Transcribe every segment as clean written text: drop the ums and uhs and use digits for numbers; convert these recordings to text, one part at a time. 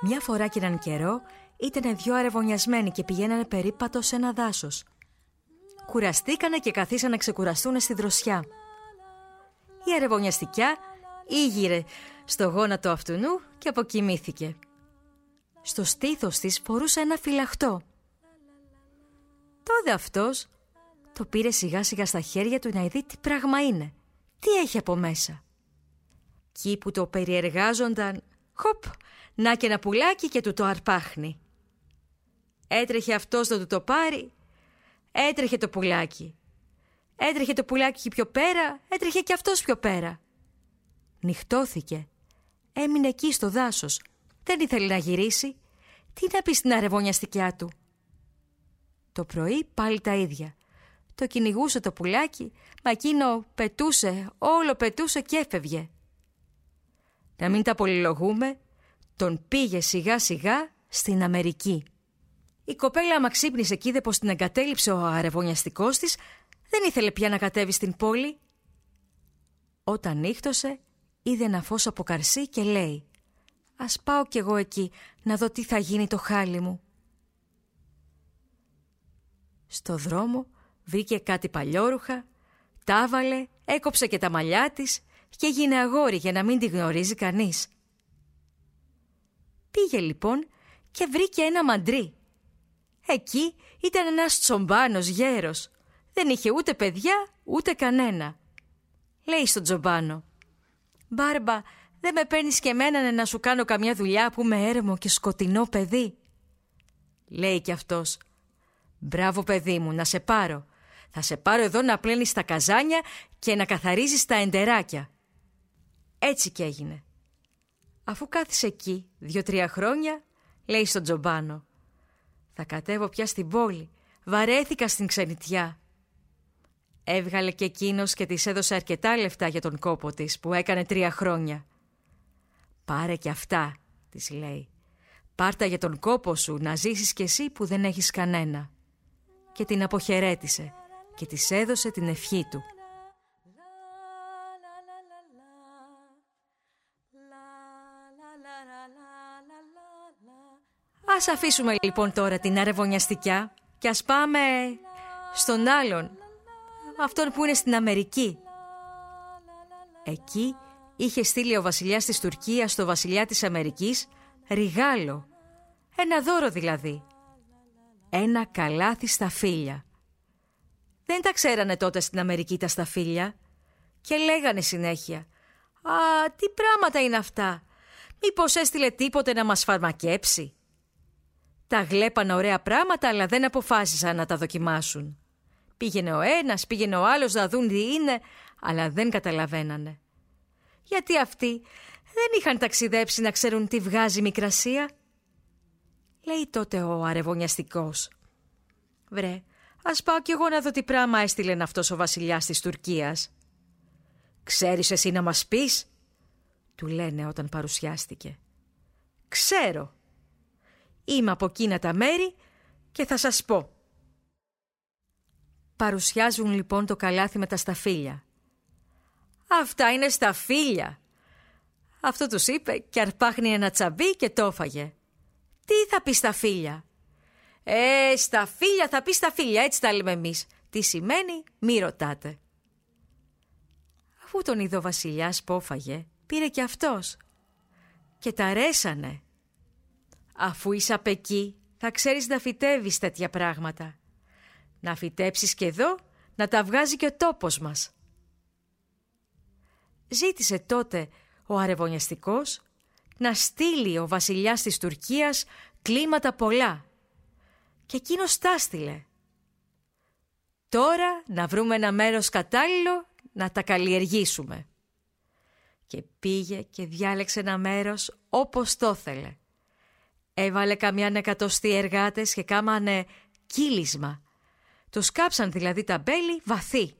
Μια φορά κι έναν καιρό ήτανε δυο αρεβωνιασμένοι και πηγαίνανε περίπατο σε ένα δάσος. Κουραστήκανε και καθίσανε να ξεκουραστούν στη δροσιά. Η αρεβωνιαστικιά ήγηρε στο γόνατο αυτουνού και αποκοιμήθηκε. Στο στήθος της φορούσε ένα φυλαχτό. Τότε αυτός το πήρε σιγά σιγά στα χέρια του να δει τι πράγμα είναι, τι έχει από μέσα. Κι που το περιεργάζονταν, χοπ, να και ένα πουλάκι και του το αρπάχνει. Έτρεχε αυτός να του το πάρει, έτρεχε το πουλάκι. Έτρεχε το πουλάκι πιο πέρα, έτρεχε και αυτός πιο πέρα. Νυχτώθηκε, έμεινε εκεί στο δάσος, δεν ήθελε να γυρίσει. Τι να πει στην αρεβωνιαστικιά του. Το πρωί πάλι τα ίδια. Το κυνηγούσε το πουλάκι, μα εκείνο πετούσε, όλο πετούσε και έφευγε. Να μην τα πολυλογούμε, τον πήγε σιγά σιγά στην Αμερική. Η κοπέλα άμα ξύπνησε και είδε πως την εγκατέλειψε ο αρεβωνιαστικός της, δεν ήθελε πια να κατέβει στην πόλη. Όταν νύχτωσε, είδε ένα φως από καρσί και λέει: «Ας πάω κι εγώ εκεί, να δω τι θα γίνει το χάλι μου». Στο δρόμο βρήκε κάτι παλιόρουχα, τα έβαλε, έκοψε και τα μαλλιά της και έγινε αγόρι για να μην τη γνωρίζει κανείς. Πήγε λοιπόν και βρήκε ένα μαντρί. Εκεί ήταν ένας τσομπάνος γέρος. Δεν είχε ούτε παιδιά ούτε κανένα. Λέει στον τσομπάνο: «Μπάρμπα, δεν με παίρνεις και εμένα να σου κάνω καμιά δουλειά που είμαι έρμο και σκοτεινό παιδί?» Λέει κι αυτός: «Μπράβο παιδί μου, να σε πάρω. Θα σε πάρω εδώ να πλένεις τα καζάνια και να καθαρίζεις τα εντεράκια». Έτσι κι έγινε. Αφού κάθισε εκεί 2-3 χρόνια, λέει στον τζομπάνο: «Θα κατέβω πια στην πόλη, βαρέθηκα στην ξενιτιά». Έβγαλε και εκείνος και της έδωσε αρκετά λεφτά για τον κόπο της που έκανε 3 χρόνια. «Πάρε κι αυτά», της λέει. «Πάρτα για τον κόπο σου να ζήσεις κι εσύ που δεν έχεις κανένα». Και την αποχαιρέτησε και της έδωσε την ευχή του. Ας αφήσουμε λοιπόν τώρα την αρεβωνιαστικιά και ας πάμε στον άλλον, αυτόν που είναι στην Αμερική. Εκεί είχε στείλει ο βασιλιάς της Τουρκίας στο βασιλιά της Αμερικής ριγάλο, ένα δώρο δηλαδή, ένα καλάθι σταφύλια. Δεν τα ξέρανε τότε στην Αμερική τα σταφύλια και λέγανε συνέχεια: «Α, τι πράγματα είναι αυτά, μήπως έστειλε τίποτε να μας φαρμακέψει?» Τα γλέπαν ωραία πράγματα, αλλά δεν αποφάσισαν να τα δοκιμάσουν. Πήγαινε ο ένας, πήγαινε ο άλλος να δουν τι είναι, αλλά δεν καταλαβαίνανε. Γιατί αυτοί δεν είχαν ταξιδέψει να ξέρουν τι βγάζει μικρασία. Λέει τότε ο αρεβωνιαστικός: «Βρε, ας πάω κι εγώ να δω τι πράμα έστειλεν αυτός ο βασιλιάς της Τουρκίας». «Ξέρεις εσύ να μας πεις?» του λένε όταν παρουσιάστηκε. «Ξέρω. Είμαι από εκείνα τα μέρη και θα σας πω». Παρουσιάζουν λοιπόν το καλάθι με τα σταφύλια. «Αυτά είναι σταφύλια», αυτό τους είπε και αρπάχνει ένα τσαμπί και το έφαγε. «Τι θα πει σταφύλια?» Σταφύλια θα πει σταφύλια, έτσι τα λέμε εμείς. Τι σημαίνει, μη ρωτάτε». Αφού τον είδε ο βασιλιάς που έφαγε, πήρε και αυτός. Και τα αρέσανε. «Αφού είσαι απ' εκεί, θα ξέρεις να φυτεύεις τέτοια πράγματα. Να φυτέψεις και εδώ, να τα βγάζει και ο τόπος μας». Ζήτησε τότε ο αρεβωνιαστικός να στείλει ο βασιλιάς της Τουρκίας κλίματα πολλά. Και εκείνος τα στείλε. «Τώρα να βρούμε ένα μέρος κατάλληλο να τα καλλιεργήσουμε». Και πήγε και διάλεξε ένα μέρος όπως το ήθελε. Έβαλε καμιά 100 εργάτες και κάμανε κύλισμα. Το σκάψαν δηλαδή τα μπέλη βαθύ.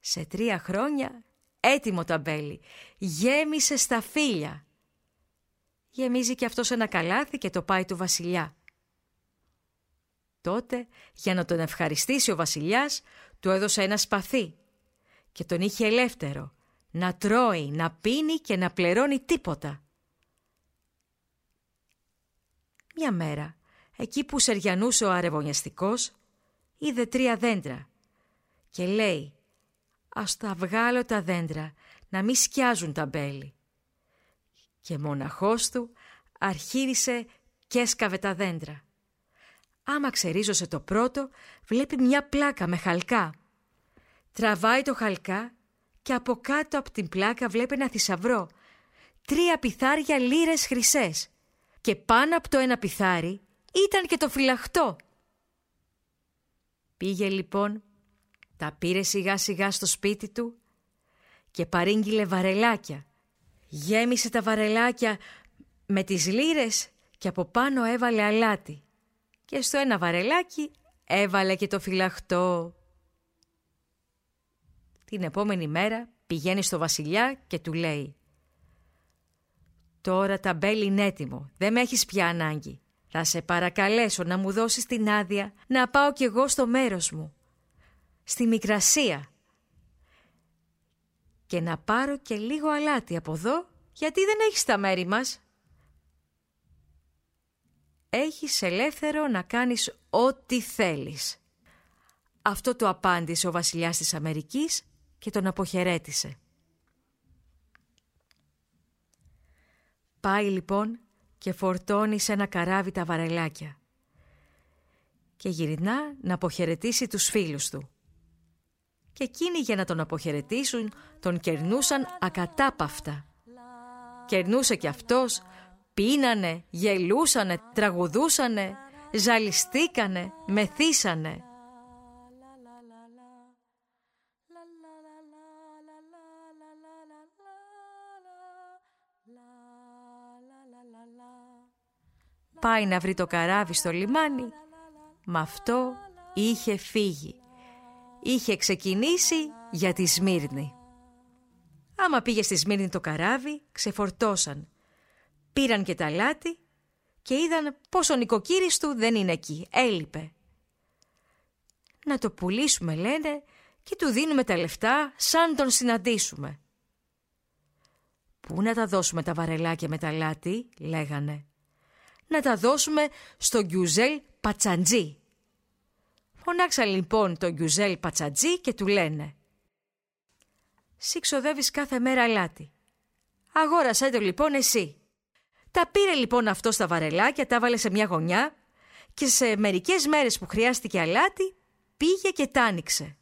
Σε 3 χρόνια έτοιμο τα μπέλη. Γέμισε σταφύλια. Γεμίζει και αυτός ένα καλάθι και το πάει του βασιλιά. Τότε για να τον ευχαριστήσει ο βασιλιάς του έδωσε ένα σπαθί. Και τον είχε ελεύθερο να τρώει, να πίνει και να πληρώνει τίποτα. Μια μέρα, εκεί που σεριανούσε ο αρεβωνιαστικός, είδε 3 δέντρα και λέει «Ας τα βγάλω τα δέντρα, να μη σκιάζουν τα μπέλη». Και μοναχός του αρχήρισε και έσκαβε τα δέντρα. Άμα ξερίζωσε το πρώτο, βλέπει μια πλάκα με χαλκά. Τραβάει το χαλκά και από κάτω από την πλάκα βλέπει ένα θησαυρό, 3 πιθάρια λίρες χρυσές. Και πάνω από το ένα πιθάρι ήταν και το φυλαχτό. Πήγε λοιπόν, τα πήρε σιγά σιγά στο σπίτι του και παρήγγειλε βαρελάκια. Γέμισε τα βαρελάκια με τις λίρες και από πάνω έβαλε αλάτι. Και στο ένα βαρελάκι έβαλε και το φυλαχτό. Την επόμενη μέρα πηγαίνει στο βασιλιά και του λέει «Τώρα τα μπέλι είναι έτοιμο, δεν με έχεις πια ανάγκη. Θα σε παρακαλέσω να μου δώσεις την άδεια να πάω κι εγώ στο μέρος μου, στη Μικρασία, και να πάρω και λίγο αλάτι από εδώ, γιατί δεν έχεις τα μέρη μας. Έχεις ελεύθερο να κάνεις ό,τι θέλεις». Αυτό το απάντησε ο βασιλιάς της Αμερικής και τον αποχαιρέτησε. Πάει λοιπόν και φορτώνει σε ένα καράβι τα βαρελάκια και γυρνά να αποχαιρετήσει τους φίλους του. Και εκείνοι για να τον αποχαιρετήσουν τον κερνούσαν ακατάπαυτα. Κερνούσε κι αυτός, πίνανε, γελούσανε, τραγουδούσανε, ζαλιστήκανε, μεθύσανε. Πάει να βρει το καράβι στο λιμάνι, μα αυτό είχε φύγει. Είχε ξεκινήσει για τη Σμύρνη. Άμα πήγε στη Σμύρνη το καράβι, ξεφορτώσαν. Πήραν και τα αλάτι και είδαν πως ο νοικοκύρης του δεν είναι εκεί, έλειπε. «Να το πουλήσουμε», λένε, «και του δίνουμε τα λεφτά σαν τον συναντήσουμε». «Πού να τα δώσουμε τα βαρελάκια με τα αλάτι», λέγανε. «Να τα δώσουμε στον Γκιουζέλ Πατσατζή». Φωνάξαν λοιπόν τον Γκιουζέλ Πατσατζή και του λένε «Συ ξοδεύεις κάθε μέρα αλάτι. Αγόρασέ το λοιπόν εσύ». Τα πήρε λοιπόν αυτό στα βαρελάκια, τα βάλε σε μια γωνιά και σε μερικές μέρες που χρειάστηκε αλάτι πήγε και τ' άνοιξε.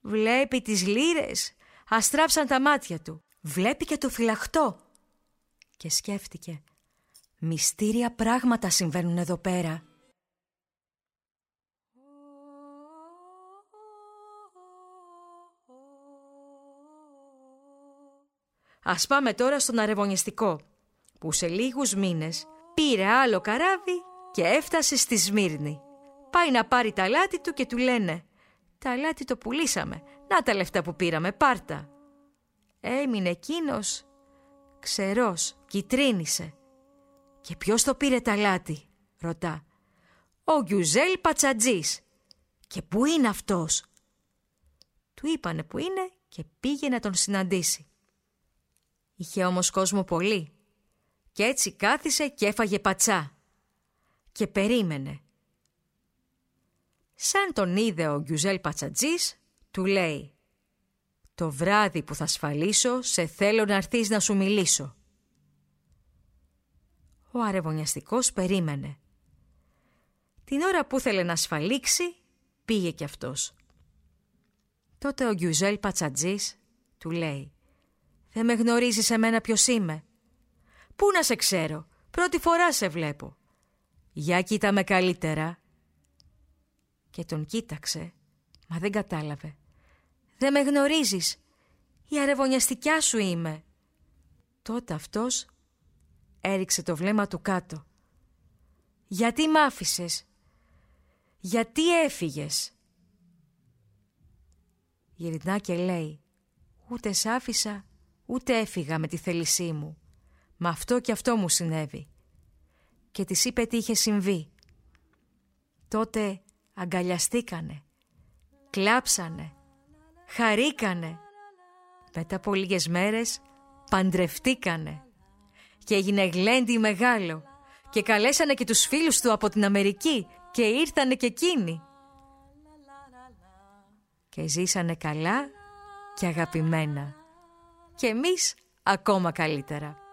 Βλέπει τις λίρες, αστράψαν τα μάτια του. Βλέπει και το φυλαχτό και σκέφτηκε «Μυστήρια πράγματα συμβαίνουν εδώ πέρα». Ας πάμε τώρα στον αρεβωνιαστικό, που σε λίγους μήνες πήρε άλλο καράβι και έφτασε στη Σμύρνη. Πάει να πάρει τα αλάτι του και του λένε «Τα αλάτι το πουλήσαμε, να τα λεφτά που πήραμε, πάρτα». Έμεινε εκείνος ξερός, κυτρίνησε. «Και ποιος το πήρε τα αλάτι?» ρωτά. «Ο Γκιουζέλ Πατσατζής». «Και πού είναι αυτός?» Του είπανε που είναι και πήγε να τον συναντήσει. Είχε όμως κόσμο πολύ. Και έτσι κάθισε και έφαγε πατσά. Και περίμενε. Σαν τον είδε ο Γκιουζέλ Πατσατζής, του λέει «Το βράδυ που θα σφαλίσω, σε θέλω να έρθεις να σου μιλήσω». Ο αρεβωνιαστικός περίμενε. Την ώρα που ήθελε να σφαλίξει, πήγε κι αυτός. Τότε ο Γκιουζέλ Πατσατζής του λέει «Δεν με γνωρίζεις εμένα ποιος είμαι». «Πού να σε ξέρω, πρώτη φορά σε βλέπω». «Για κοίτα με καλύτερα». Και τον κοίταξε, μα δεν κατάλαβε. «Δεν με γνωρίζεις, η αρεβωνιαστικιά σου είμαι». Τότε αυτός έριξε το βλέμμα του κάτω. «Γιατί μ' άφησες? Γιατί έφυγες?» Γυρνά και λέει «Ούτε σ' άφησα, ούτε έφυγα με τη θέλησή μου. Μα αυτό και αυτό μου συνέβη». Και της είπε τι είχε συμβεί. Τότε αγκαλιαστήκανε, κλάψανε, χαρήκανε. Μετά από λίγες μέρες παντρευτήκανε. Και έγινε γλέντι μεγάλο και καλέσανε και τους φίλους του από την Αμερική και ήρθανε και εκείνοι. Και ζήσανε καλά και αγαπημένα. Και εμείς ακόμα καλύτερα.